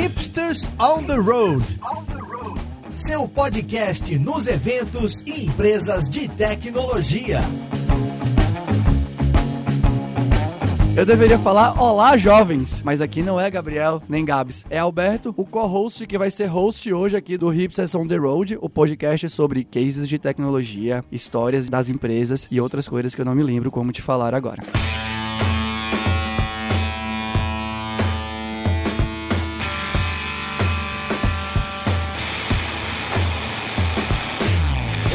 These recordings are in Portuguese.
Hipsters on the Road, seu podcast nos eventos e empresas de tecnologia. Eu deveria falar olá, jovens, mas aqui não é Gabriel nem Gabs, é Alberto, o co-host que vai ser host hoje aqui do Hipsters on the Road, o podcast sobre cases de tecnologia, histórias das empresas e outras coisas que eu não me lembro como te falar agora.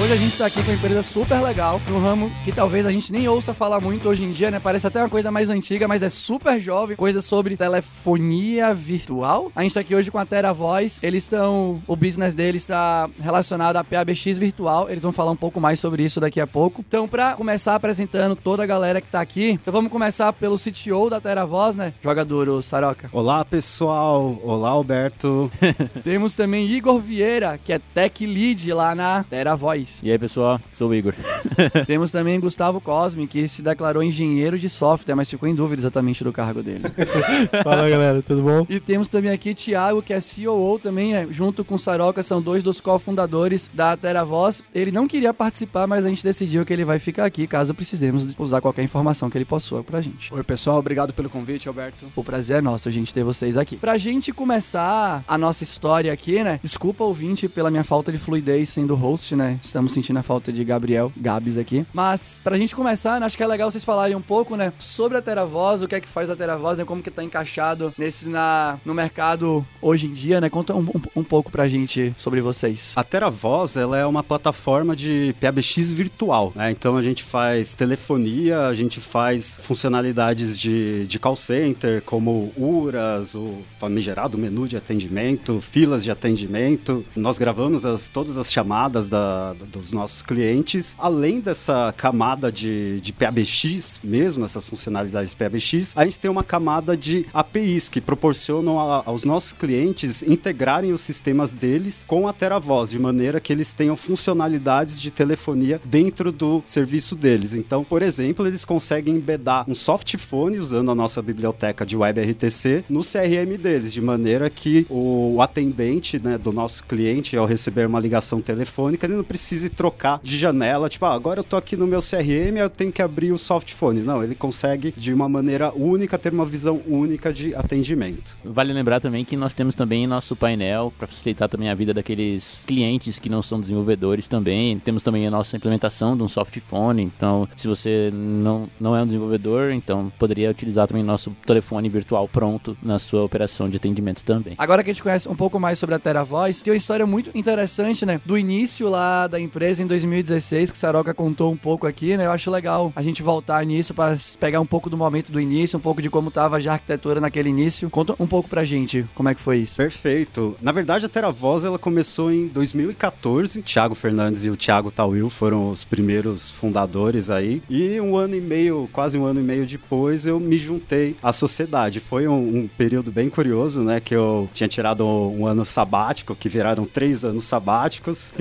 Hoje a gente tá aqui com uma empresa super legal, num ramo que talvez a gente nem ouça falar muito hoje em dia, né? Parece até uma coisa mais antiga, mas é super jovem, coisa sobre telefonia virtual. A gente tá aqui hoje com a TeraVoz, o business deles tá relacionado a PABX virtual, eles vão falar um pouco mais sobre isso daqui a pouco. Então, pra começar apresentando toda a galera que tá aqui, então vamos começar pelo CTO da TeraVoz, né? Joga duro, Saroca. Olá, pessoal. Olá, Alberto. Temos também Igor Vieira, que é Tech Lead lá na TeraVoz. E aí, pessoal, sou o Igor. Temos também Gustavo Cosme, que se declarou engenheiro de software, mas ficou em dúvida exatamente do cargo dele. Fala, galera, tudo bom? E temos também aqui Tiago, que é COO também, né? Junto com Saroca, são dois dos cofundadores da TeraVoz. Ele não queria participar, mas a gente decidiu que ele vai ficar aqui, caso precisemos usar qualquer informação que ele possua pra gente. Oi, pessoal, obrigado pelo convite, Alberto. O prazer é nosso, a gente ter vocês aqui. Pra gente começar a nossa história aqui, né? Desculpa, ouvinte, pela minha falta de fluidez sendo host, né? Estamos sentindo a falta de Gabriel, Gabs aqui. Mas, pra gente começar, né, acho que é legal vocês falarem um pouco, né, sobre a TeraVoz, o que é que faz a TeraVoz, né, como que tá encaixado no mercado hoje em dia, né? Conta um pouco pra gente sobre vocês. A TeraVoz, ela é uma plataforma de PABX virtual, né? Então, a gente faz telefonia, a gente faz funcionalidades de call center, como URAS, o famigerado menu de atendimento, filas de atendimento. Nós gravamos todas as chamadas dos nossos clientes. Além dessa camada de PABX mesmo, essas funcionalidades de PABX, a gente tem uma camada de APIs que proporcionam aos nossos clientes integrarem os sistemas deles com a TeraVoz, de maneira que eles tenham funcionalidades de telefonia dentro do serviço deles. Então, por exemplo, eles conseguem embedar um softphone usando a nossa biblioteca de WebRTC no CRM deles, de maneira que o atendente, né, do nosso cliente, ao receber uma ligação telefônica, ele não precise trocar de janela, tipo, agora eu tô aqui no meu CRM, eu tenho que abrir o softphone. Não, ele consegue, de uma maneira única, ter uma visão única de atendimento. Vale lembrar também que nós temos também nosso painel para facilitar também a vida daqueles clientes que não são desenvolvedores também. Temos também a nossa implementação de um softphone, então, se você não é um desenvolvedor, então poderia utilizar também nosso telefone virtual pronto na sua operação de atendimento também. Agora que a gente conhece um pouco mais sobre a TeraVoz, tem uma história muito interessante, né? Do início lá da empresa em 2016, que Saroca contou um pouco aqui, né? Eu acho legal a gente voltar nisso para pegar um pouco do momento do início, um pouco de como tava já a arquitetura naquele início. Conta um pouco pra gente como é que foi isso. Perfeito. Na verdade, a TeraVoz, ela começou em 2014. Tiago Fernandes e o Tiago Tauil foram os primeiros fundadores aí. E quase um ano e meio depois, eu me juntei à sociedade. Foi um período bem curioso, né? Que eu tinha tirado um ano sabático, que viraram 3 anos sabáticos.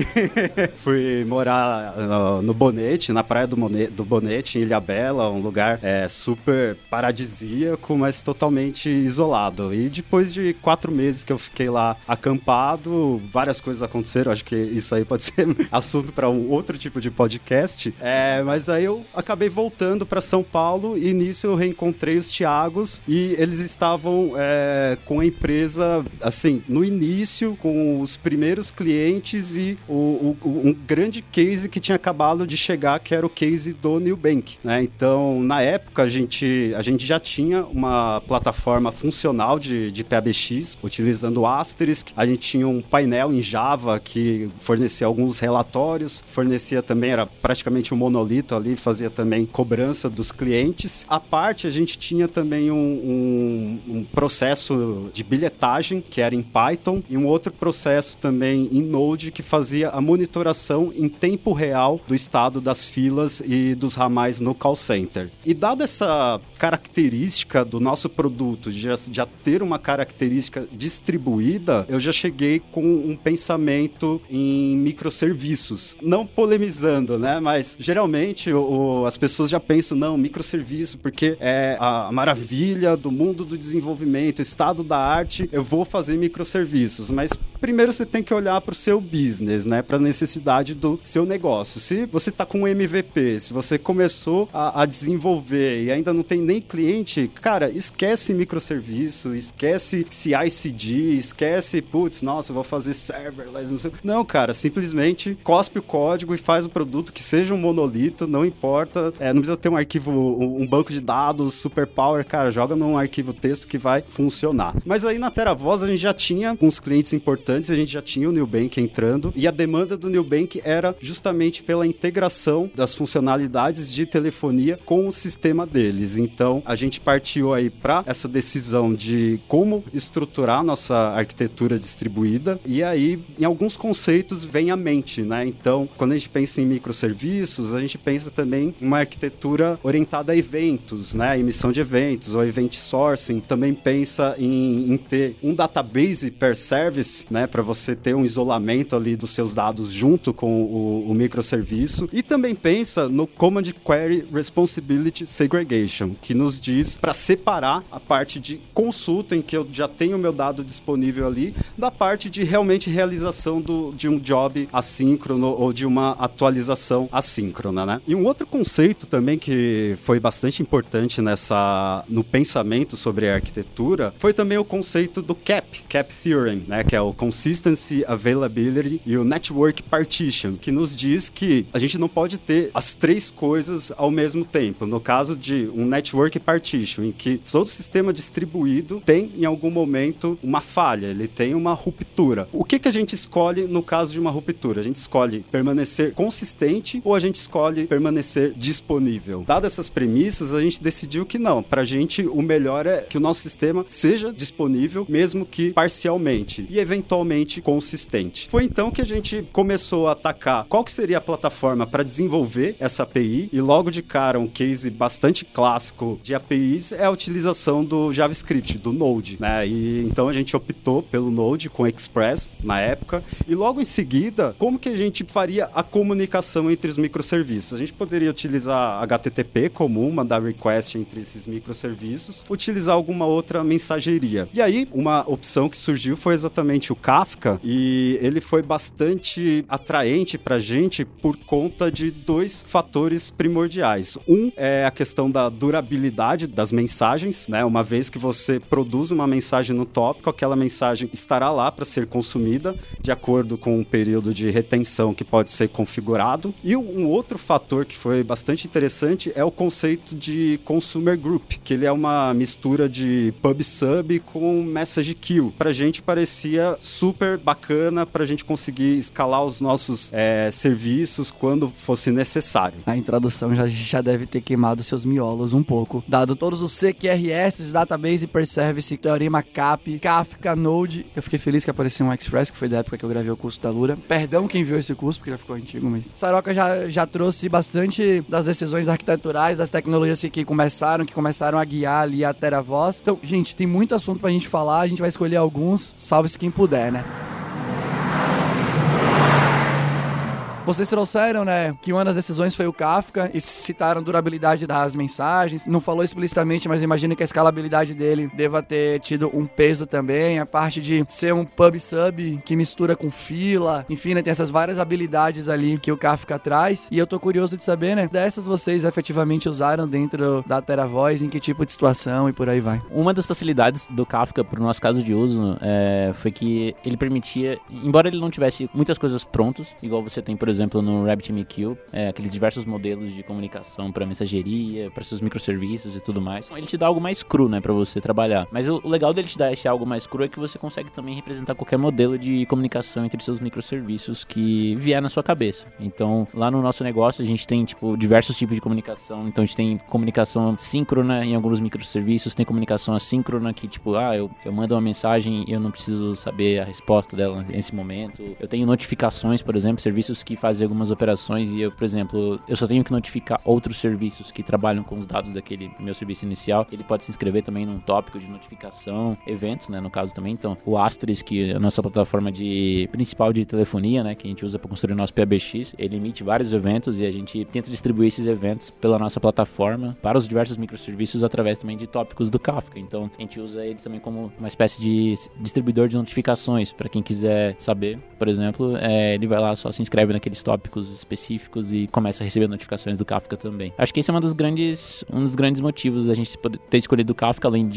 Fui morar no Bonete, na praia do Bonete, em Ilhabela, um lugar super paradisíaco, mas totalmente isolado. E depois de 4 meses que eu fiquei lá acampado, várias coisas aconteceram. Acho que isso aí pode ser assunto para um outro tipo de podcast. Mas aí eu acabei voltando para São Paulo e nisso eu reencontrei os Thiagos e eles estavam com a empresa, assim, no início, com os primeiros clientes e um grande case que tinha acabado de chegar, que era o case do Nubank, né? Então, na época, a gente já tinha uma plataforma funcional de PABX, utilizando o Asterisk. A gente tinha um painel em Java que fornecia alguns relatórios, fornecia também, era praticamente um monolito ali, fazia também cobrança dos clientes. À parte, a gente tinha também um processo de bilhetagem, que era em Python, e um outro processo também em Node, que fazia a monitoração em tempo real do estado das filas e dos ramais no call center. E dada essa característica do nosso produto de já ter uma característica distribuída, eu já cheguei com um pensamento em microserviços. Não polemizando, né? Mas geralmente as pessoas já pensam, não, microserviço, porque é a maravilha do mundo do desenvolvimento desenvolvimento, estado da arte, eu vou fazer microserviços, mas primeiro você tem que olhar para o seu business, né? Para a necessidade do seu negócio. Se você está com um MVP, se você começou a desenvolver e ainda não tem nem cliente, cara, esquece microserviço, esquece CI/CD, esquece, putz, nossa, eu vou fazer serverless, não sei. Não, cara, simplesmente cospe o código e faz o produto que seja um monolito, não importa. É, não precisa ter um arquivo, um banco de dados, superpower, cara, joga num arquivo texto que vai funcionar. Mas aí na TeraVoz a gente já tinha uns clientes importantes, a gente já tinha o Nubank entrando, e a demanda do Nubank era justamente pela integração das funcionalidades de telefonia com o sistema deles. Então, a gente partiu aí para essa decisão de como estruturar nossa arquitetura distribuída, e aí, em alguns conceitos, vem à mente, né? Então, quando a gente pensa em microserviços, a gente pensa também em uma arquitetura orientada a eventos, né? Emissão de eventos, ou event sourcing, também pensa em ter um database per service, né? Para você ter um isolamento ali dos seus dados junto com o microserviço. E também pensa no Command Query Responsibility Segregation, que nos diz para separar a parte de consulta, em que eu já tenho o meu dado disponível ali, da parte de realmente realização de um job assíncrono ou de uma atualização assíncrona, né? E um outro conceito também que foi bastante importante no pensamento sobre a arquitetura foi também o conceito do CAP Theorem, né? Que é o Consistency, Availability e o Network Partition, que nos diz que a gente não pode ter as três coisas ao mesmo tempo. No caso de um Network Partition, em que todo sistema distribuído tem, em algum momento, uma falha, ele tem uma ruptura. O que a gente escolhe no caso de uma ruptura? A gente escolhe permanecer consistente ou a gente escolhe permanecer disponível? Dadas essas premissas, a gente decidiu que não. Pra gente, o melhor é que o nosso sistema seja disponível, mesmo que parcialmente, e eventualmente consistente. Foi então que a gente começou a atacar qual que seria a plataforma para desenvolver essa API, e logo de cara um case bastante clássico de APIs é a utilização do JavaScript, do Node, né? E então a gente optou pelo Node com Express na época, e logo em seguida, como que a gente faria a comunicação entre os microserviços? A gente poderia utilizar HTTP comum, mandar request entre esses microserviços, utilizar alguma outra mensageria. E aí, uma opção que surgiu foi exatamente o Kafka, e ele foi bastante atraente pra gente por conta de dois fatores primordiais. Um é a questão da durabilidade das mensagens, né? Uma vez que você produz uma mensagem no tópico, aquela mensagem estará lá para ser consumida de acordo com um período de retenção que pode ser configurado. E um outro fator que foi bastante interessante é o conceito de Consumer Group, que ele é uma mistura de pub-sub com message queue. Pra gente parecia super bacana para a gente conseguir escalar os nossos serviços quando fosse necessário. A introdução já deve ter queimado seus miolos um pouco, dado todos os CQRS, Database Per Service, Teorema CAP, Kafka, Node. Eu fiquei feliz que apareceu um Express, que foi da época que eu gravei o curso da Alura. Perdão quem viu esse curso, porque já ficou antigo, mas Saroca já trouxe bastante das decisões arquiteturais, das tecnologias que começaram a guiar ali a TeraVoz. Então, gente, tem muito assunto pra gente falar, a gente vai escolher alguns, salve-se quem puder, né? Vocês trouxeram, né, que uma das decisões foi o Kafka, e citaram a durabilidade das mensagens. Não falou explicitamente, mas imagino que a escalabilidade dele deva ter tido um peso também. A parte de ser um pub-sub que mistura com fila. Enfim, né, tem essas várias habilidades ali que o Kafka traz. E eu tô curioso de saber, né, dessas vocês efetivamente usaram dentro da TeraVoz, em que tipo de situação e por aí vai. Uma das facilidades do Kafka, pro nosso caso de uso, foi que ele permitia, embora ele não tivesse muitas coisas prontas, igual você tem, por exemplo, no RabbitMQ, aqueles diversos modelos de comunicação para mensageria, para seus microserviços e tudo mais. Ele te dá algo mais cru, né, para você trabalhar. Mas o legal dele te dar esse algo mais cru é que você consegue também representar qualquer modelo de comunicação entre seus microserviços que vier na sua cabeça. Então, lá no nosso negócio, a gente tem, tipo, diversos tipos de comunicação. Então, a gente tem comunicação síncrona em alguns microserviços, tem comunicação assíncrona que, tipo, eu mando uma mensagem e eu não preciso saber a resposta dela nesse momento. Eu tenho notificações, por exemplo, serviços que fazer algumas operações e eu, por exemplo, eu só tenho que notificar outros serviços que trabalham com os dados daquele meu serviço inicial. Ele pode se inscrever também num tópico de notificação, eventos, né, no caso também. Então, o Asterisk, que é a nossa plataforma principal de telefonia, né, que a gente usa para construir o nosso PABX, ele emite vários eventos e a gente tenta distribuir esses eventos pela nossa plataforma para os diversos microserviços através também de tópicos do Kafka. Então, a gente usa ele também como uma espécie de distribuidor de notificações para quem quiser saber, por exemplo, ele vai lá, só se inscreve naqueles tópicos específicos e começa a receber notificações do Kafka também. Acho que esse é um dos grandes motivos da gente ter escolhido o Kafka, além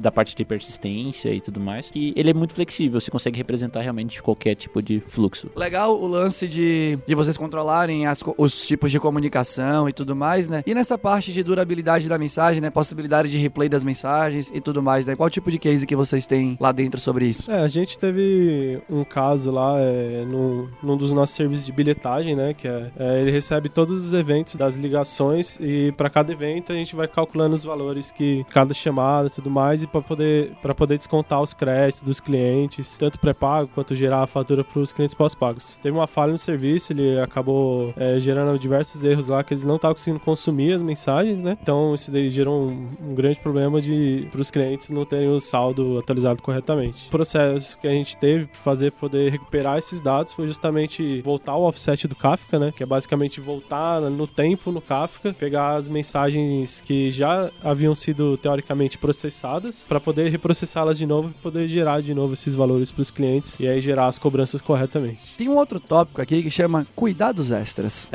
da parte de persistência e tudo mais, que ele é muito flexível, você consegue representar realmente qualquer tipo de fluxo. Legal o lance de vocês controlarem os tipos de comunicação e tudo mais, né? E nessa parte de durabilidade da mensagem, né? Possibilidade de replay das mensagens e tudo mais, né? Qual tipo de case que vocês têm lá dentro sobre isso? A gente teve um caso lá num dos nossos serviços de bilhetagem, né? Que ele recebe todos os eventos das ligações e para cada evento a gente vai calculando os valores que cada chamada e tudo mais, e para poder descontar os créditos dos clientes, tanto pré-pago quanto gerar a fatura para os clientes pós-pagos. Teve uma falha no serviço, ele acabou gerando diversos erros lá que eles não estavam conseguindo consumir as mensagens, né? Então isso daí gerou um grande problema para os clientes não terem o saldo atualizado corretamente. O processo que a gente teve para poder recuperar esses dados foi justamente voltar ao offset do Kafka, né? Que é basicamente voltar no tempo no Kafka, pegar as mensagens que já haviam sido teoricamente processadas para poder reprocessá-las de novo e poder gerar de novo esses valores para os clientes e aí gerar as cobranças corretamente. Tem um outro tópico aqui que chama cuidados extras.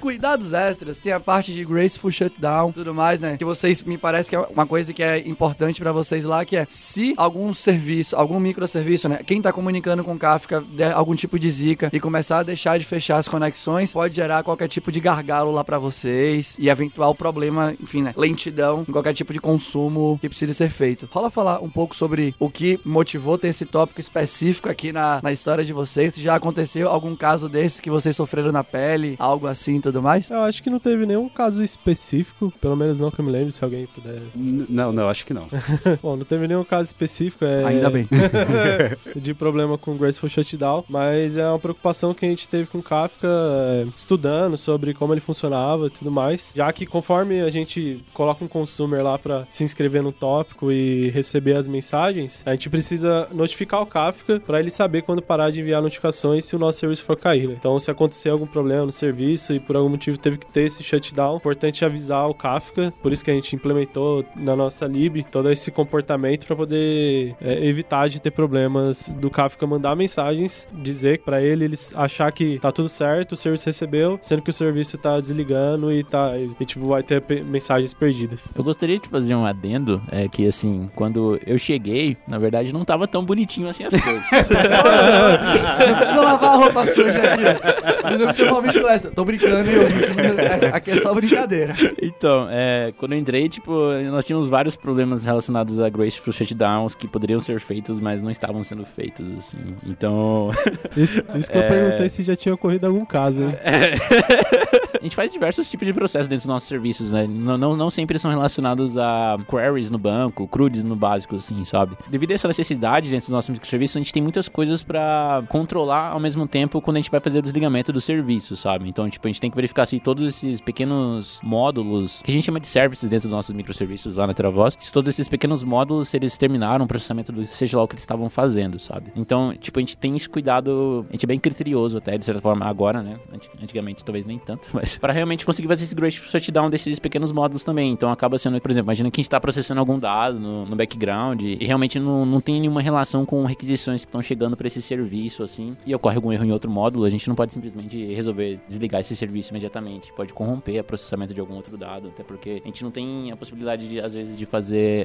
Cuidados extras, tem a parte de graceful shutdown, tudo mais, né? Que vocês, me parece que é uma coisa que é importante para vocês lá, que é se algum serviço, algum microserviço, né? Quem tá comunicando com o Kafka der algum tipo de zica e começar a deixar de fechar as conexões, pode gerar qualquer tipo de gargalo lá para vocês e eventual problema, enfim, né? Lentidão em qualquer tipo de consumo que precisa ser feito. Rola falar um pouco sobre o que motivou ter esse tópico específico aqui na história de vocês? Já aconteceu algum caso desse que vocês sofreram na pele, algo assim e tudo mais? Eu acho que não teve nenhum caso específico, pelo menos não que eu me lembre, se alguém puder... Não, acho que não. Bom, não teve nenhum caso específico. Ainda bem. De problema com Graceful Shutdown, mas é uma preocupação que a gente teve com o Kafka, estudando sobre como ele funcionava e tudo mais, já que conforme a gente coloca um consumer lá para se inscrever no tópico e receber as mensagens, a gente precisa notificar o Kafka para ele saber quando parar de enviar notificações se o nosso serviço for cair, né? Então, se acontecer algum problema no serviço e por algum motivo teve que ter esse shutdown, é importante avisar o Kafka, por isso que a gente implementou na nossa lib todo esse comportamento para poder evitar de ter problemas do Kafka mandar mensagens, dizer para ele achar que tá tudo certo, o serviço recebeu, sendo que o serviço tá desligando e vai ter mensagens perdidas. Eu gostaria de fazer um adendo, que assim, quando eu cheguei, na verdade não tava tão bonitinho assim as coisas. Não precisa lavar a roupa suja aqui. Tô brincando, aqui é só brincadeira. Então, quando eu entrei, nós tínhamos vários problemas relacionados a graceful shutdowns que poderiam ser feitos, mas não estavam sendo feitos, assim. Então... Isso que eu perguntei se já tinha ocorrido algum caso, né? A gente faz diversos tipos de processos dentro dos nossos serviços, né? Não sempre são relacionados a queries no banco, CRUDs no básico, assim, sabe? Devido a essa necessidade dentro dos nossos microserviços, a gente tem muitas coisas pra controlar ao mesmo tempo quando a gente vai fazer o desligamento do serviço, sabe? Então, a gente tem que verificar se todos esses pequenos módulos, que a gente chama de services dentro dos nossos microserviços lá na TeraVoz, se todos esses pequenos módulos, se eles terminaram o processamento do seja lá o que eles estavam fazendo, sabe? Então, a gente tem esse cuidado, a gente é bem criterioso até, de certa forma, agora, né? Antigamente, talvez nem tanto, mas para realmente conseguir fazer esse graceful shutdown desses pequenos módulos também. Então acaba sendo, por exemplo, imagina que a gente está processando algum dado no background e realmente não tem nenhuma relação com requisições que estão chegando para esse serviço, assim, e ocorre algum erro em outro módulo, a gente não pode simplesmente resolver desligar esse serviço imediatamente, pode corromper o processamento de algum outro dado, até porque a gente não tem a possibilidade de, às vezes, de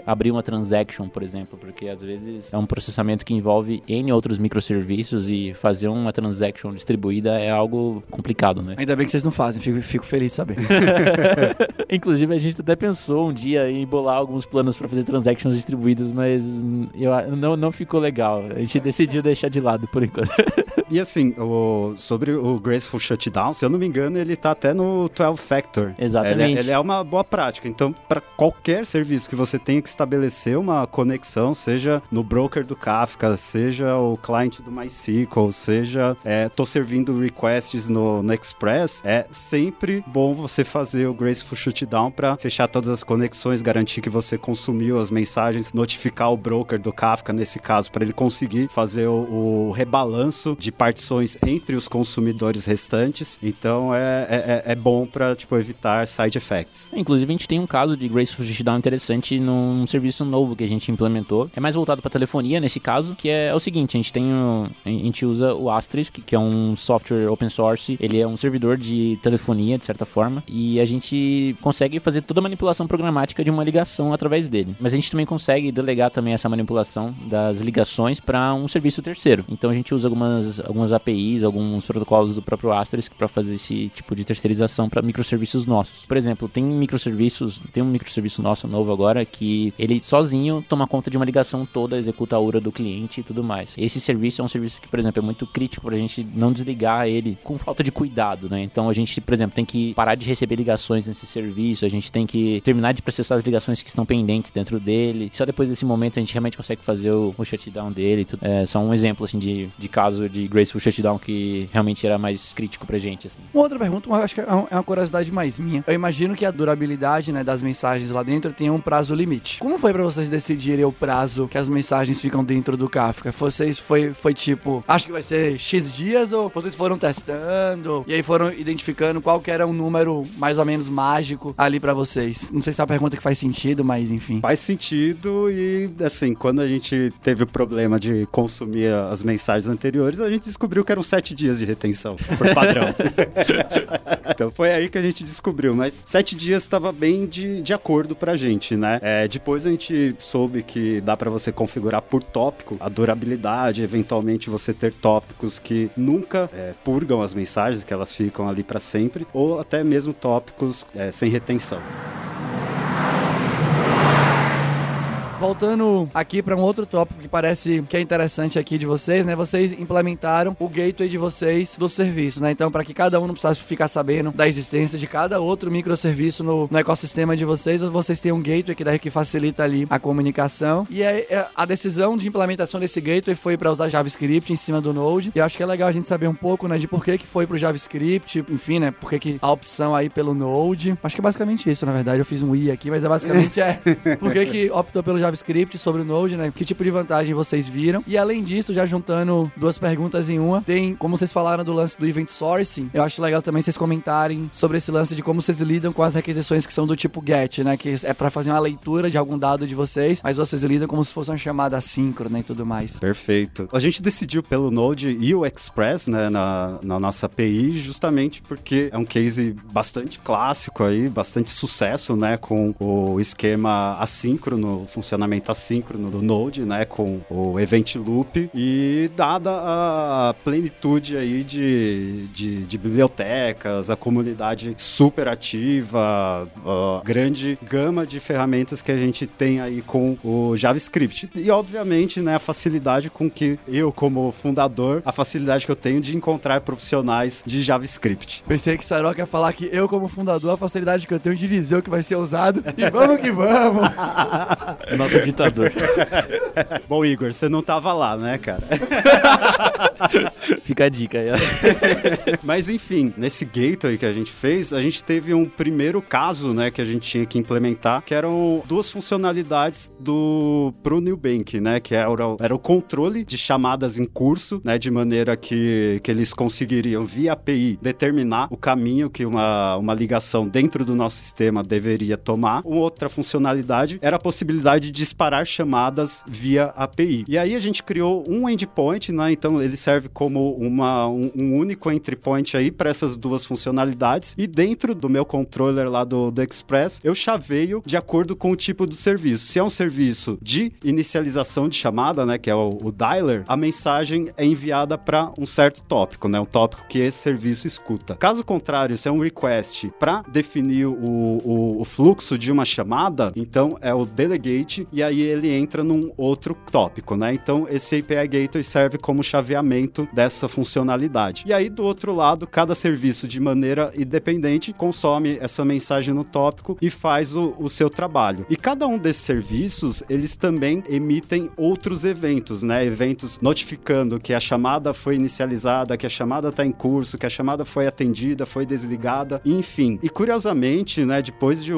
abrir uma transaction, por exemplo, porque às vezes é um processamento que envolve N outros microserviços e fazer uma transaction distribuída é algo complicado, né? Ainda bem que vocês não fazem, fico feliz de saber. Inclusive, a gente até pensou um dia em bolar alguns planos para fazer transactions distribuídas, mas não ficou legal. A gente decidiu deixar de lado por enquanto. E assim, sobre o Graceful Shutdown, se eu não me engano, ele tá até no 12 Factor. Exatamente. Ele é uma boa prática. Então, para qualquer serviço que você tenha que estabelecer uma conexão, seja no broker do Kafka, seja o client do MySQL, seja tô servindo requests no Express, é sempre bom você fazer o Graceful Shutdown para fechar todas as conexões, garantir que você consumiu as mensagens, notificar o broker do Kafka, nesse caso, para ele conseguir fazer o rebalanço de partições entre os consumidores restantes. Então, é bom para evitar side effects. Inclusive, a gente tem um caso de Graceful Shutdown interessante num serviço novo que a gente implementou. É mais voltado para telefonia, nesse caso, que é o seguinte, a gente usa o Asterisk, que é um software open source, ele é um servidor de telefonia, de certa forma, e a gente consegue fazer toda a manipulação programática de uma ligação através dele. Mas a gente também consegue delegar também essa manipulação das ligações para um serviço terceiro. Então a gente usa algumas APIs, alguns protocolos do próprio Asterisk para fazer esse tipo de terceirização para microserviços nossos. Por exemplo, tem um microserviço nosso novo agora que ele sozinho toma conta de uma ligação toda, executa a URA do cliente e tudo mais. Esse serviço é um serviço que, por exemplo, é muito crítico para a gente não desligar ele com falta de cuidado, né? Então a gente, por exemplo, tem que parar de receber ligações nesse serviço, a gente tem que terminar de processar as ligações que estão pendentes dentro dele. Só depois desse momento a gente realmente consegue fazer o shutdown dele. É só um exemplo assim de caso de Graceful Shutdown que realmente era mais crítico pra gente. Assim. Uma outra pergunta, mas acho que é uma curiosidade mais minha. Eu imagino que a durabilidade, né, das mensagens lá dentro tem um prazo limite. Como foi pra vocês decidirem o prazo que as mensagens ficam dentro do Kafka? Vocês foi tipo, acho que vai ser X dias, ou vocês foram testando e aí foram identificando qual que era um número mais ou menos mágico ali pra vocês? Não sei se é uma pergunta que faz sentido, mas enfim. Faz sentido e, assim, quando a gente teve o problema de consumir as mensagens anteriores, a gente descobriu que eram 7 dias de retenção, por padrão. Então foi aí que a gente descobriu, mas 7 dias estava bem de acordo pra gente, né? Depois a gente soube que dá pra você configurar por tópico a durabilidade, eventualmente você ter tópicos que nunca purgam as mensagens, que elas ficam ali pra sempre, ou até mesmo tópicos sem retenção. Voltando aqui para um outro tópico que parece que é interessante aqui de vocês, né? Vocês implementaram o gateway de vocês do serviço, né? Então, para que cada um não precisasse ficar sabendo da existência de cada outro microserviço no ecossistema de vocês, vocês têm um gateway que facilita ali a comunicação. E a decisão de implementação desse gateway foi para usar JavaScript em cima do Node. E eu acho que é legal a gente saber um pouco, né, de por que foi pro JavaScript, enfim, né? Por que a opção aí pelo Node. Acho que é basicamente isso, na verdade. Eu fiz um I aqui, mas basicamente por que optou pelo JavaScript sobre o Node, né? Que tipo de vantagem vocês viram? E além disso, já juntando duas perguntas em uma, tem, como vocês falaram do lance do event sourcing, eu acho legal também vocês comentarem sobre esse lance de como vocês lidam com as requisições que são do tipo GET, né? Que é pra fazer uma leitura de algum dado de vocês, mas vocês lidam como se fosse uma chamada assíncrona e tudo mais. Perfeito. A gente decidiu pelo Node e o Express, né? Na nossa API, justamente porque é um case bastante clássico aí, bastante sucesso, né? Com o esquema assíncrono, funcionamento assíncrono do Node, né, com o Event Loop, e dada a plenitude aí de bibliotecas, a comunidade super ativa, a grande gama de ferramentas que a gente tem aí com o JavaScript. E, obviamente, né, a facilidade com que eu, como fundador, a facilidade que eu tenho de encontrar profissionais de JavaScript. Pensei que Saroca ia falar que eu, como fundador, a facilidade que eu tenho de dizer o que vai ser usado, e vamos que vamos! Nosso ditador. Bom, Igor, você não tava lá, né, cara? Fica a dica aí. Mas, enfim, nesse gateway que a gente fez, a gente teve um primeiro caso, né, que a gente tinha que implementar, que eram duas funcionalidades pro Nubank, né, que era o controle de chamadas em curso, né, de maneira que eles conseguiriam, via API, determinar o caminho que uma ligação dentro do nosso sistema deveria tomar. Uma outra funcionalidade era a possibilidade de disparar chamadas via API. E aí a gente criou um endpoint, né? Então ele serve como um único entry point aí para essas duas funcionalidades. E dentro do meu controller lá do Express, eu chaveio de acordo com o tipo do serviço. Se é um serviço de inicialização de chamada, né, que é o dialer, a mensagem é enviada para um certo tópico, né? Um tópico que esse serviço escuta. Caso contrário, se é um request para definir o fluxo de uma chamada, então é o delegate API, e aí ele entra num outro tópico, né? Então, esse API Gateway serve como chaveamento dessa funcionalidade. E aí, do outro lado, cada serviço, de maneira independente, consome essa mensagem no tópico e faz o seu trabalho. E cada um desses serviços, eles também emitem outros eventos, né? Eventos notificando que a chamada foi inicializada, que a chamada está em curso, que a chamada foi atendida, foi desligada, enfim. E curiosamente, né, depois de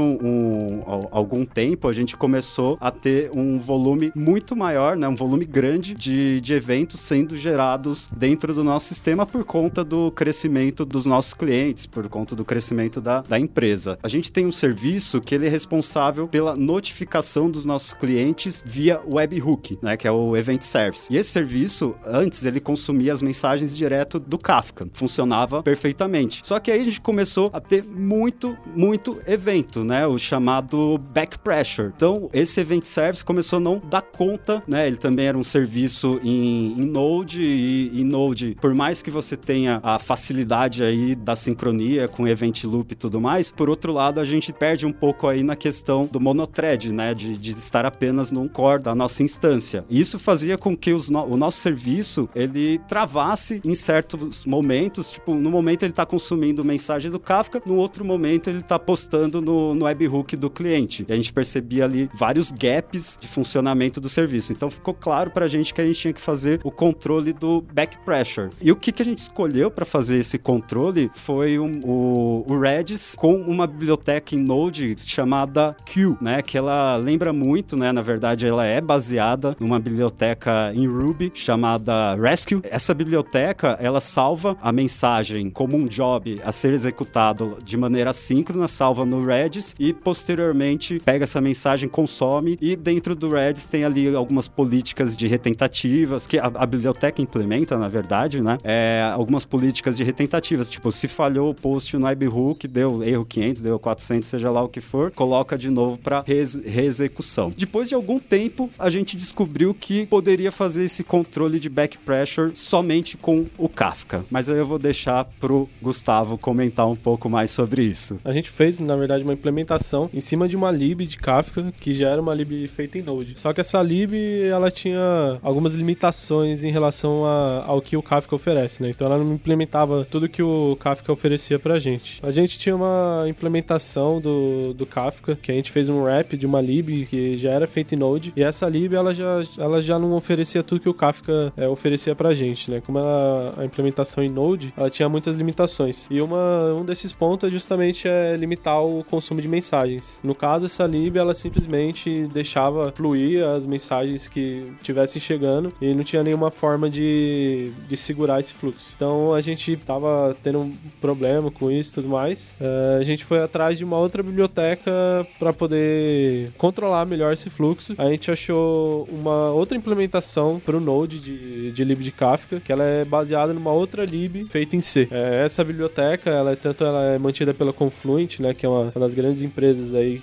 algum tempo, a gente começou a ter um volume muito maior, né, um volume grande de eventos sendo gerados dentro do nosso sistema por conta do crescimento dos nossos clientes, por conta do crescimento da empresa. A gente tem um serviço que ele é responsável pela notificação dos nossos clientes via webhook, né, que é o Event Service. E esse serviço, antes, ele consumia as mensagens direto do Kafka. Funcionava perfeitamente. Só que aí a gente começou a ter muito evento, né, o chamado back pressure. Então, esse Event Service começou a não dar conta, né, ele também era um serviço em Node, e em Node, por mais que você tenha a facilidade aí da sincronia com Event Loop e tudo mais, por outro lado, a gente perde um pouco aí na questão do monothread, né, de estar apenas num core da nossa instância. E isso fazia com que o nosso serviço, ele travasse em certos momentos, tipo, no momento ele está consumindo mensagem do Kafka, no outro momento ele está postando no webhook do cliente. E a gente percebia ali vários gaps de funcionamento do serviço. Então, ficou claro pra gente que a gente tinha que fazer o controle do back pressure. E o que a gente escolheu para fazer esse controle foi o Redis com uma biblioteca em Node chamada Q, né? Que ela lembra muito, né? Na verdade, ela é baseada numa biblioteca em Ruby chamada Resque. Essa biblioteca, ela salva a mensagem como um job a ser executado de maneira síncrona, salva no Redis e, posteriormente, pega essa mensagem, consome, e dentro do Redis tem ali algumas políticas de retentativas, que a biblioteca implementa, na verdade, né? Algumas políticas de retentativas, tipo, se falhou o post no webhook, deu erro 500, deu 400, seja lá o que for, coloca de novo para reexecução. Depois de algum tempo, a gente descobriu que poderia fazer esse controle de back pressure somente com o Kafka. Mas aí eu vou deixar pro Gustavo comentar um pouco mais sobre isso. A gente fez, na verdade, uma implementação em cima de uma lib de Kafka, que já era uma lib feita em Node. Só que essa lib, ela tinha algumas limitações em relação ao que o Kafka oferece, né? Então ela não implementava tudo que o Kafka oferecia pra gente. A gente tinha uma implementação do Kafka, que a gente fez um wrap de uma lib que já era feita em Node, e essa lib, ela já não oferecia tudo que o Kafka oferecia pra gente, né? Como a implementação em Node, ela tinha muitas limitações. E um desses pontos é justamente limitar o consumo de mensagens. No caso, essa lib, ela simplesmente deixava fluir as mensagens que estivessem chegando e não tinha nenhuma forma de segurar esse fluxo. Então, a gente tava tendo um problema com isso e tudo mais. A gente foi atrás de uma outra biblioteca para poder controlar melhor esse fluxo. A gente achou uma outra implementação para o Node de lib de Kafka, que ela é baseada numa outra lib feita em C. Essa biblioteca, ela é mantida pela Confluent, né, que é uma das grandes empresas aí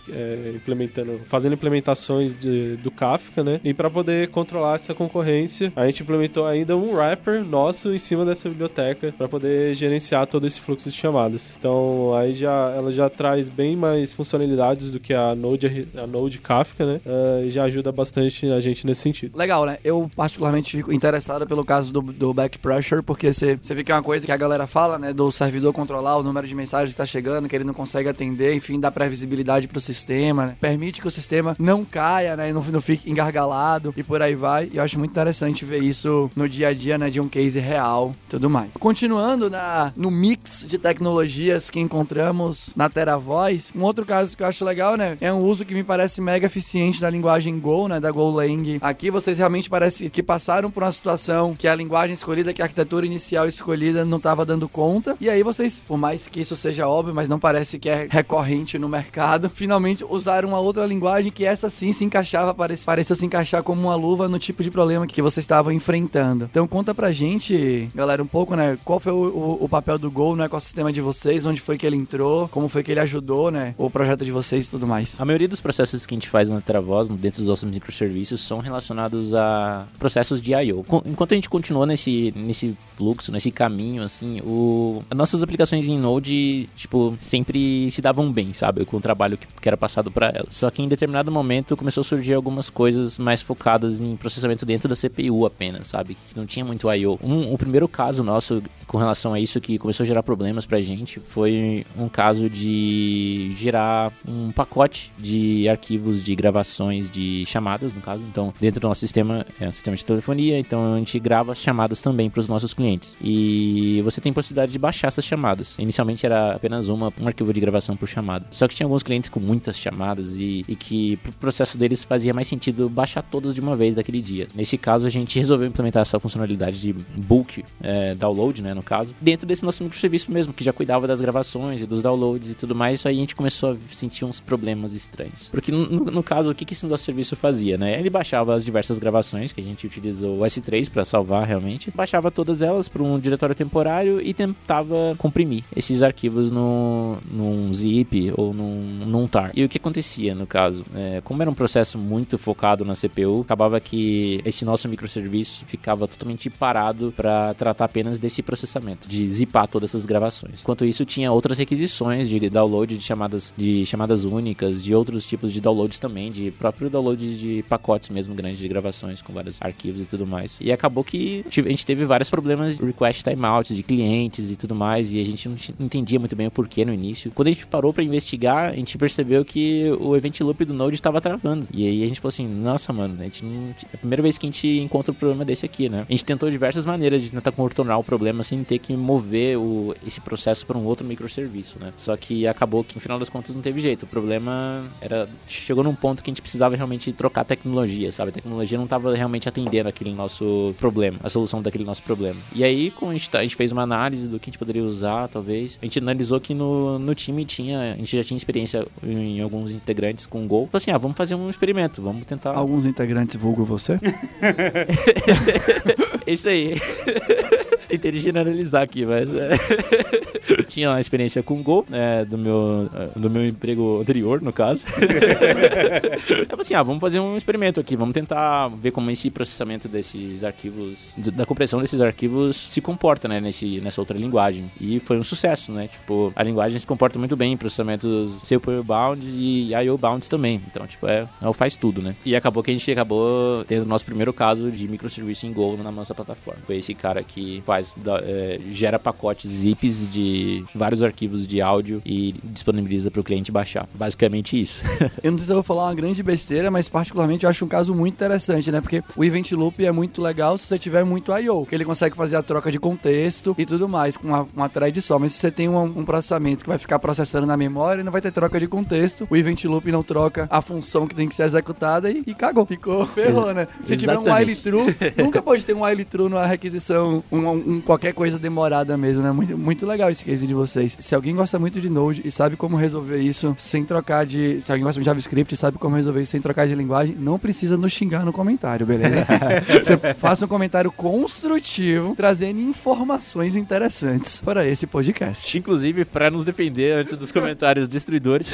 fazendo implementações do Kafka, né? E para poder controlar essa concorrência, a gente implementou ainda um wrapper nosso em cima dessa biblioteca para poder gerenciar todo esse fluxo de chamadas. Então, aí ela já traz bem mais funcionalidades do que a Node Kafka, né? E já ajuda bastante a gente nesse sentido. Legal, né? Eu particularmente fico interessado pelo caso do back pressure, porque você vê que é uma coisa que a galera fala, né? Do servidor controlar o número de mensagens que está chegando, que ele não consegue atender, enfim, dá previsibilidade para o sistema, né? Permite que o sistema não caia, né? E não fique engargalado e por aí vai. E eu acho muito interessante ver isso no dia a dia, né? De um case real e tudo mais. Continuando no mix de tecnologias que encontramos na TeraVoz, um outro caso que eu acho legal, né? É um uso que me parece mega eficiente da linguagem Go, né? Da Golang. Aqui vocês realmente parece que passaram por uma situação que a linguagem escolhida, que a arquitetura inicial escolhida não estava dando conta. E aí vocês, por mais que isso seja óbvio, mas não parece que é recorrente no mercado, finalmente usaram uma outra linguagem que essa sim se encaixava, pareceu se encaixar como uma luva no tipo de problema que vocês estavam enfrentando. Então conta pra gente, galera, um pouco, né? Qual foi o papel do Go no ecossistema de vocês? Onde foi que ele entrou? Como foi que ele ajudou, né? O projeto de vocês e tudo mais. A maioria dos processos que a gente faz na TeraVoz, dentro dos nossos microserviços, são relacionados a processos de I.O. Enquanto a gente continuou nesse fluxo, nesse caminho, assim, as nossas aplicações em Node, tipo, sempre se davam bem, sabe? Com o trabalho que era passado pra elas. Só que em determinado momento, Redis começou a surgir algumas coisas mais focadas em processamento dentro da CPU apenas, sabe? Que não tinha muito I/O. O primeiro caso nosso com relação a isso que começou a gerar problemas pra gente foi um caso de gerar um pacote de arquivos de gravações de chamadas, no caso. Então, dentro do nosso sistema, é um sistema de telefonia, então a gente grava as chamadas também para os nossos clientes. E você tem possibilidade de baixar essas chamadas. Inicialmente era apenas um arquivo de gravação por chamada. Só que tinha alguns clientes com muitas chamadas e que pro processo deles fazia mais sentido baixar todas de uma vez daquele dia. Nesse caso, a gente resolveu implementar essa funcionalidade de bulk download, né, no caso, dentro desse nosso microserviço mesmo, que já cuidava das gravações e dos downloads e tudo mais. Aí a gente começou a sentir uns problemas estranhos. Porque no caso, o que esse nosso serviço fazia, né? Ele baixava as diversas gravações, que a gente utilizou o S3 para salvar realmente, baixava todas elas para um diretório temporário e tentava comprimir esses arquivos num zip ou num tar. E o que acontecia no caso? Como era um processo muito focado na CPU, acabava que esse nosso microserviço ficava totalmente parado para tratar apenas desse processamento, de zipar todas essas gravações. Enquanto isso, tinha outras requisições de download de chamadas únicas, de outros tipos de downloads também, de próprio download de pacotes mesmo grandes de gravações com vários arquivos e tudo mais. E acabou que a gente teve vários problemas de request timeouts de clientes e tudo mais, e a gente não entendia muito bem o porquê no início. Quando a gente parou para investigar, a gente percebeu que o event loop do Node estava travando. E aí a gente falou assim, nossa, mano, a gente não... é a primeira vez que a gente encontra um problema desse aqui, né? A gente tentou diversas maneiras de tentar contornar o problema sem ter que mover esse processo para um outro microserviço, né? Só que acabou que, no final das contas, não teve jeito. O problema era... chegou num ponto que a gente precisava realmente trocar tecnologia, sabe? A tecnologia não estava realmente atendendo aquele nosso problema, a solução daquele nosso problema. E aí, a gente fez uma análise do que a gente poderia usar, talvez. A gente analisou que no time a gente já tinha experiência em alguns integrantes com Go. Então assim, vamos fazer um experimento, vamos tentar... Alguns integrantes vulgo você? Isso aí. Tentei generalizar aqui, mas... Tinha uma experiência com Go, né, do meu emprego anterior, no caso. Eu falei assim, vamos fazer um experimento aqui, vamos tentar ver como esse processamento desses arquivos, da compressão desses arquivos se comporta, né, nessa outra linguagem. E foi um sucesso, né, tipo, a linguagem se comporta muito bem em processamentos CPU-bound e IO-bound também. Então, tipo, ela faz tudo, né. E acabou que a gente acabou tendo o nosso primeiro caso de microserviço em Go na nossa plataforma. Foi esse cara que gera pacotes zips de vários arquivos de áudio e disponibiliza para o cliente baixar. Basicamente isso. Eu não sei se eu vou falar uma grande besteira, mas particularmente eu acho um caso muito interessante, né? Porque o Event Loop é muito legal se você tiver muito I/O, porque ele consegue fazer a troca de contexto e tudo mais com uma thread só. Mas se você tem um processamento que vai ficar processando na memória e não vai ter troca de contexto, o Event Loop não troca a função que tem que ser executada e cagou. Ficou, ferrou, né? Se tiver um while true, nunca pode ter um while true numa requisição, qualquer coisa demorada mesmo, né? Muito, muito legal esse case de vocês. Se alguém gosta muito de Node e sabe como resolver isso sem trocar de... Se alguém gosta de JavaScript e sabe como resolver isso sem trocar de linguagem, não precisa nos xingar no comentário, beleza? Você faça um comentário construtivo, trazendo informações interessantes para esse podcast. Inclusive, para nos defender antes dos comentários destruidores,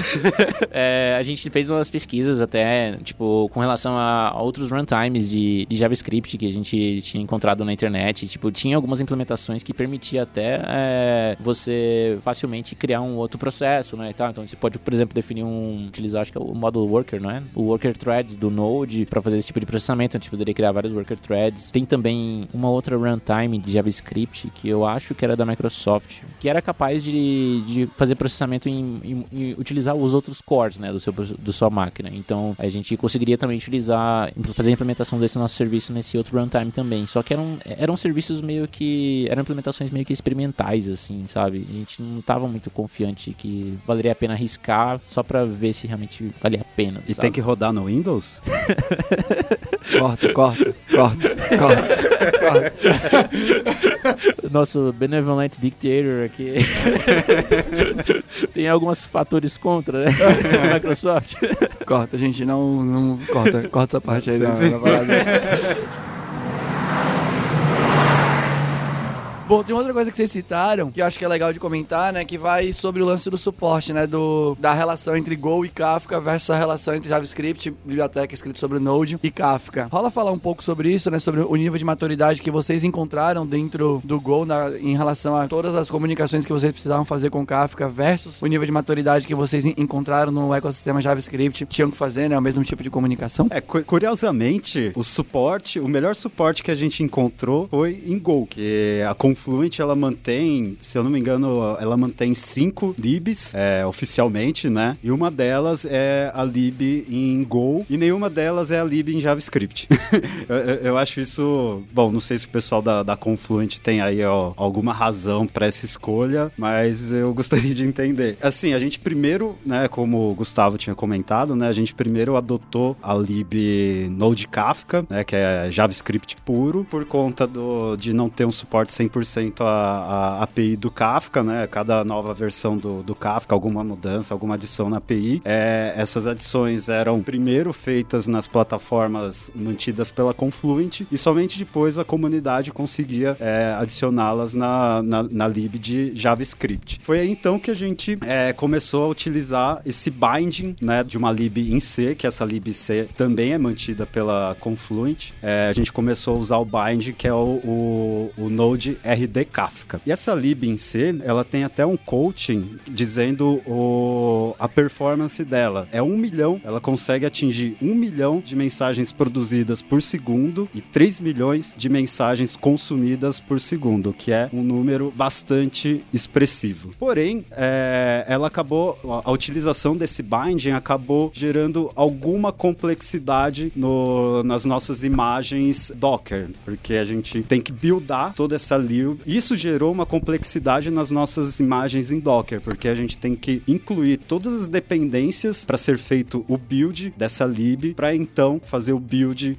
a gente fez umas pesquisas até, tipo, com relação a outros runtimes de JavaScript que a gente tinha encontrado na internet. Tipo, tinha algumas implementações que permitia até você facilmente criar um outro processo, né, e tal. Então você pode, por exemplo, definir utilizar, acho que é o model worker, não é? O worker thread do Node para fazer esse tipo de processamento. A gente poderia criar vários worker threads. Tem também uma outra runtime de JavaScript que eu acho que era da Microsoft, que era capaz de fazer processamento e utilizar os outros cores, né, da sua máquina. Então a gente conseguiria também fazer a implementação desse nosso serviço nesse outro runtime também. Só que eram serviços meio que... eram implementações meio que experimentais, assim, sabe? A gente não tava muito confiante que valeria a pena arriscar só pra ver se realmente valia a pena, e sabe? Tem que rodar no Windows? Corta. Nosso benevolent dictator aqui. Tem alguns fatores contra, né? Microsoft. Corta, gente, não corta essa parte aí da parada. Bom, tem outra coisa que vocês citaram, que eu acho que é legal de comentar, né? Que vai sobre o lance do suporte, né? Da relação entre Go e Kafka versus a relação entre JavaScript, biblioteca escrita sobre o Node e Kafka. Rola falar um pouco sobre isso, né? Sobre o nível de maturidade que vocês encontraram dentro do Go em relação a todas as comunicações que vocês precisavam fazer com Kafka versus o nível de maturidade que vocês encontraram no ecossistema JavaScript. Tinham que fazer, né? O mesmo tipo de comunicação. É, curiosamente, o melhor suporte que a gente encontrou foi em Go, que a Confluent, ela mantém, se eu não me engano, ela mantém 5 libs oficialmente, né? E uma delas é a lib em Go e nenhuma delas é a lib em JavaScript. eu acho isso... Bom, não sei se o pessoal da Confluent tem aí alguma razão para essa escolha, mas eu gostaria de entender. Assim, a gente primeiro, né, como o Gustavo tinha comentado, né, a gente primeiro adotou a lib Node Kafka, né, que é JavaScript puro, por conta de não ter um suporte 100% a API do Kafka, né? Cada nova versão do Kafka, alguma mudança, alguma adição na API. Essas adições eram primeiro feitas nas plataformas mantidas pela Confluent e somente depois a comunidade conseguia adicioná-las na lib de JavaScript. Foi aí então que a gente começou a utilizar esse binding, né, de uma lib em C, que essa lib C também é mantida pela Confluent. A gente começou a usar o bind, que é o Node RD Kafka. E essa lib em C, ela tem até um coaching dizendo a performance dela. É 1 milhão, ela consegue atingir 1 milhão de mensagens produzidas por segundo e 3 milhões de mensagens consumidas por segundo, que é um número bastante expressivo. Porém, a utilização desse binding acabou gerando alguma complexidade nas nossas imagens Docker, porque a gente tem que buildar toda essa lib. Isso gerou uma complexidade nas nossas imagens em Docker, porque a gente tem que incluir todas as dependências para ser feito o build dessa lib, para então fazer o build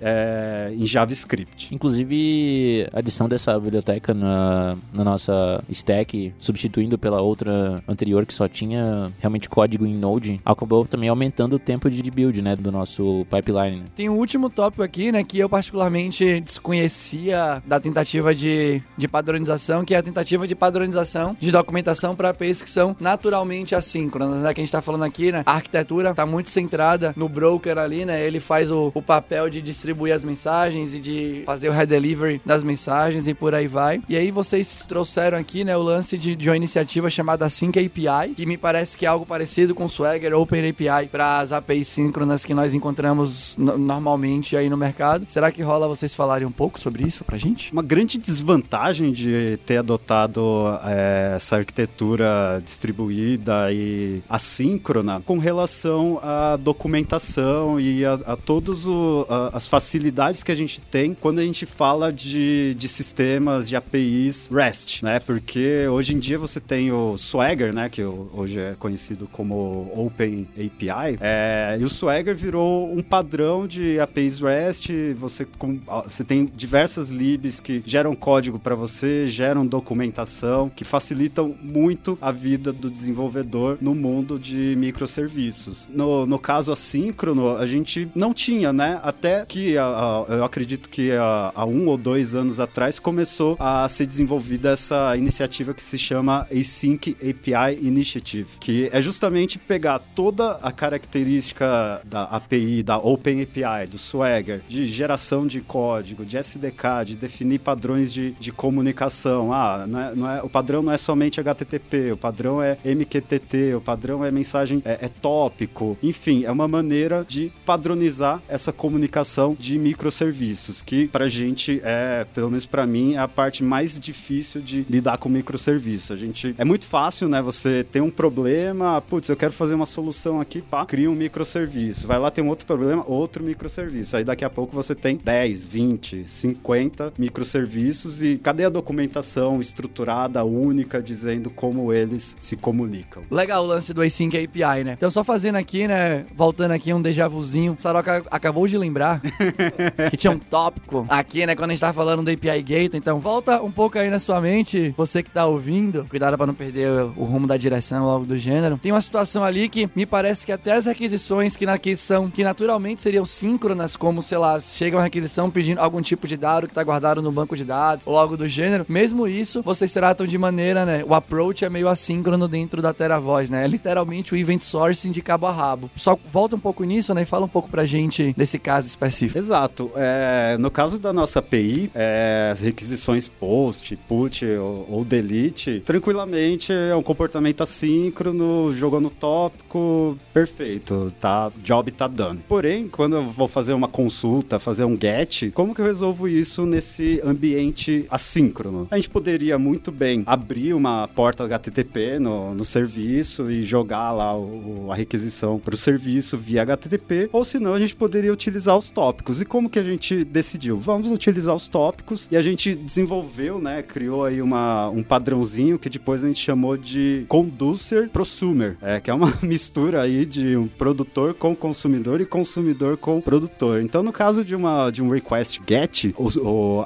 em JavaScript. Inclusive, a adição dessa biblioteca na nossa stack, substituindo pela outra anterior que só tinha realmente código em Node, acabou também aumentando o tempo de build, né, do nosso pipeline. Né? Tem um último tópico aqui, né, que eu particularmente desconhecia da tentativa de padronização, que é a tentativa de padronização de documentação para APIs que são naturalmente assíncronas, né? Que a gente tá falando aqui, né? A arquitetura tá muito centrada no broker ali, né? Ele faz o papel de distribuir as mensagens e de fazer o redelivery das mensagens e por aí vai. E aí vocês trouxeram aqui, né, o lance de uma iniciativa chamada Async API, que me parece que é algo parecido com o Swagger, Open API, para as APIs síncronas que nós encontramos normalmente aí no mercado. Será que rola vocês falarem um pouco sobre isso pra gente? Uma grande desvantagem de ter adotado essa arquitetura distribuída e assíncrona com relação à documentação e a todas as facilidades que a gente tem quando a gente fala de sistemas, de APIs REST, né? Porque hoje em dia você tem o Swagger, né? Que hoje é conhecido como Open API, e o Swagger virou um padrão de APIs REST. Você tem diversas libs que geram código para você, geram documentação, que facilitam muito a vida do desenvolvedor no mundo de microserviços. No caso assíncrono, a gente não tinha, né? Até que eu acredito que há 1 ou 2 anos atrás começou a ser desenvolvida essa iniciativa que se chama Async API Initiative, que é justamente pegar toda a característica da API, da Open API, do Swagger, de geração de código, de SDK, de definir padrões de comunicação. O padrão não é somente HTTP, o padrão é MQTT, o padrão é mensagem, é tópico. Enfim, é uma maneira de padronizar essa comunicação de microserviços, que pra gente, pelo menos pra mim, é a parte mais difícil de lidar com microserviço. É muito fácil, né? Você tem um problema, putz, eu quero fazer uma solução aqui, pá, cria um microserviço. Vai lá, tem um outro problema, outro microserviço. Aí daqui a pouco você tem 10, 20, 50 microserviços e cadê a documentação estruturada, única, dizendo como eles se comunicam? Legal o lance do Async API, né? Então só fazendo aqui, né, voltando aqui um déjà vuzinho, Saroca acabou de lembrar que tinha um tópico aqui, né, quando a gente tava falando do API Gateway, então volta um pouco aí na sua mente, você que tá ouvindo, cuidado pra não perder o rumo da direção ou algo do gênero. Tem uma situação ali que me parece que até as requisições que naturalmente seriam síncronas, como, sei lá, chega uma requisição pedindo algum tipo de dado que tá guardado no banco de dados ou algo do gênero, primeiro. Mesmo isso, vocês tratam de maneira, né? O approach é meio assíncrono dentro da TeraVoz, né? É literalmente o event sourcing de cabo a rabo. Só volta um pouco nisso, né? E fala um pouco pra gente desse caso específico. Exato. No caso da nossa API, as requisições post, put ou delete, tranquilamente é um comportamento assíncrono, jogando tópico, perfeito, tá? Job tá done. Porém, quando eu vou fazer uma consulta, fazer um get, como que eu resolvo isso nesse ambiente assíncrono? A gente poderia muito bem abrir uma porta HTTP no serviço e jogar lá a requisição para o serviço via HTTP, ou senão a gente poderia utilizar os tópicos. E como que a gente decidiu? Vamos utilizar os tópicos e a gente desenvolveu, né? Criou aí um padrãozinho que depois a gente chamou de conducer-prosumer, que é uma mistura aí de um produtor com consumidor e consumidor com produtor. Então, no caso de um request get,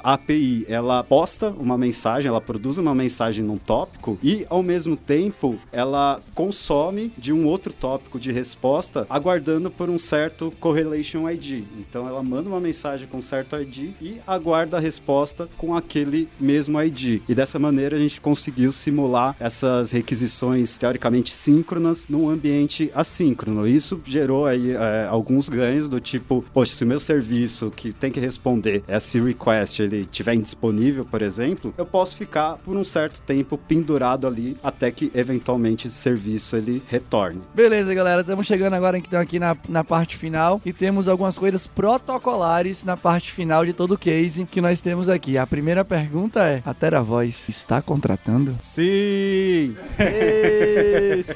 a API, ela posta uma mensagem, ela produz uma mensagem num tópico e, ao mesmo tempo, ela consome de um outro tópico de resposta, aguardando por um certo correlation ID. Então, ela manda uma mensagem com certo ID e aguarda a resposta com aquele mesmo ID. E dessa maneira, a gente conseguiu simular essas requisições teoricamente síncronas num ambiente assíncrono. Isso gerou aí alguns ganhos do tipo, poxa, se o meu serviço que tem que responder esse request, ele estiver indisponível, por exemplo, eu posso ficar por um certo tempo pendurado ali até que eventualmente esse serviço ele retorne. Beleza, galera, estamos chegando agora então aqui na parte final e temos algumas coisas protocolares na parte final de todo o case que nós temos aqui. A primeira pergunta é, a TeraVoz está contratando? Sim!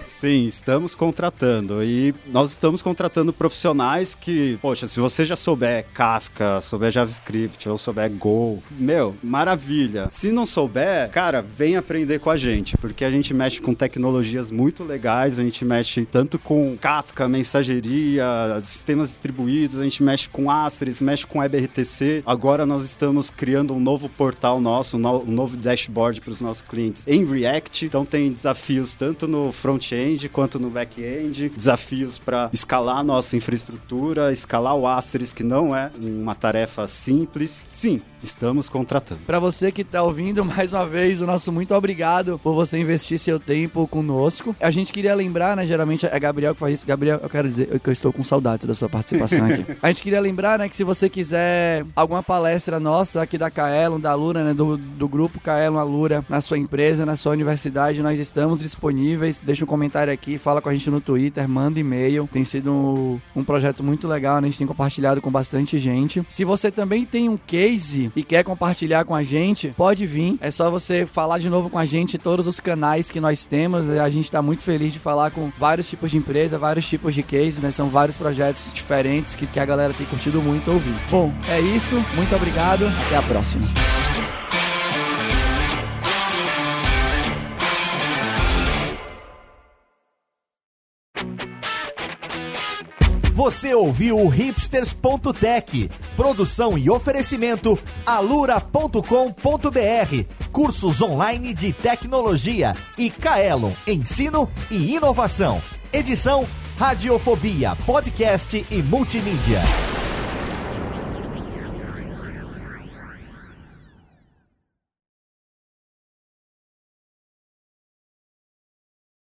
Sim, estamos contratando e nós estamos contratando profissionais que, poxa, se você já souber Kafka, souber JavaScript ou souber Go, meu, maravilha. Se não souber, cara, vem aprender com a gente, porque a gente mexe com tecnologias muito legais, a gente mexe tanto com Kafka, mensageria, sistemas distribuídos, a gente mexe com Asterisk, mexe com WebRTC. Agora nós estamos criando um novo portal nosso, um novo dashboard para os nossos clientes em React, então tem desafios tanto no front-end quanto no back-end, desafios para escalar a nossa infraestrutura, escalar o Asterisk, que não é uma tarefa simples. Sim, estamos contratando. Para você que tá ouvindo, mais uma vez, o nosso muito obrigado por você investir seu tempo conosco. A gente queria lembrar, né, geralmente é Gabriel que faz isso. Gabriel, eu quero dizer que eu estou com saudades da sua participação aqui. A gente queria lembrar, né, que se você quiser alguma palestra nossa aqui da Caelum, da Alura, né, do grupo Caelum Alura, na sua empresa, na sua universidade, nós estamos disponíveis. Deixa um comentário aqui, fala com a gente no Twitter, manda e-mail. Tem sido um projeto muito legal, né? A gente tem compartilhado com bastante gente. Se você também tem um case e quer compartilhar com a gente, pode vir. É só você falar de novo com a gente em todos os canais que nós temos. A gente tá muito feliz de falar com vários tipos de empresa, vários tipos de cases, né? São vários projetos diferentes que a galera tem curtido muito ouvir. Bom, é isso. Muito obrigado. Até a próxima. Você ouviu o hipsters.tech, produção e oferecimento alura.com.br, cursos online de tecnologia e Caelum, ensino e inovação. Edição Radiofobia, podcast e multimídia.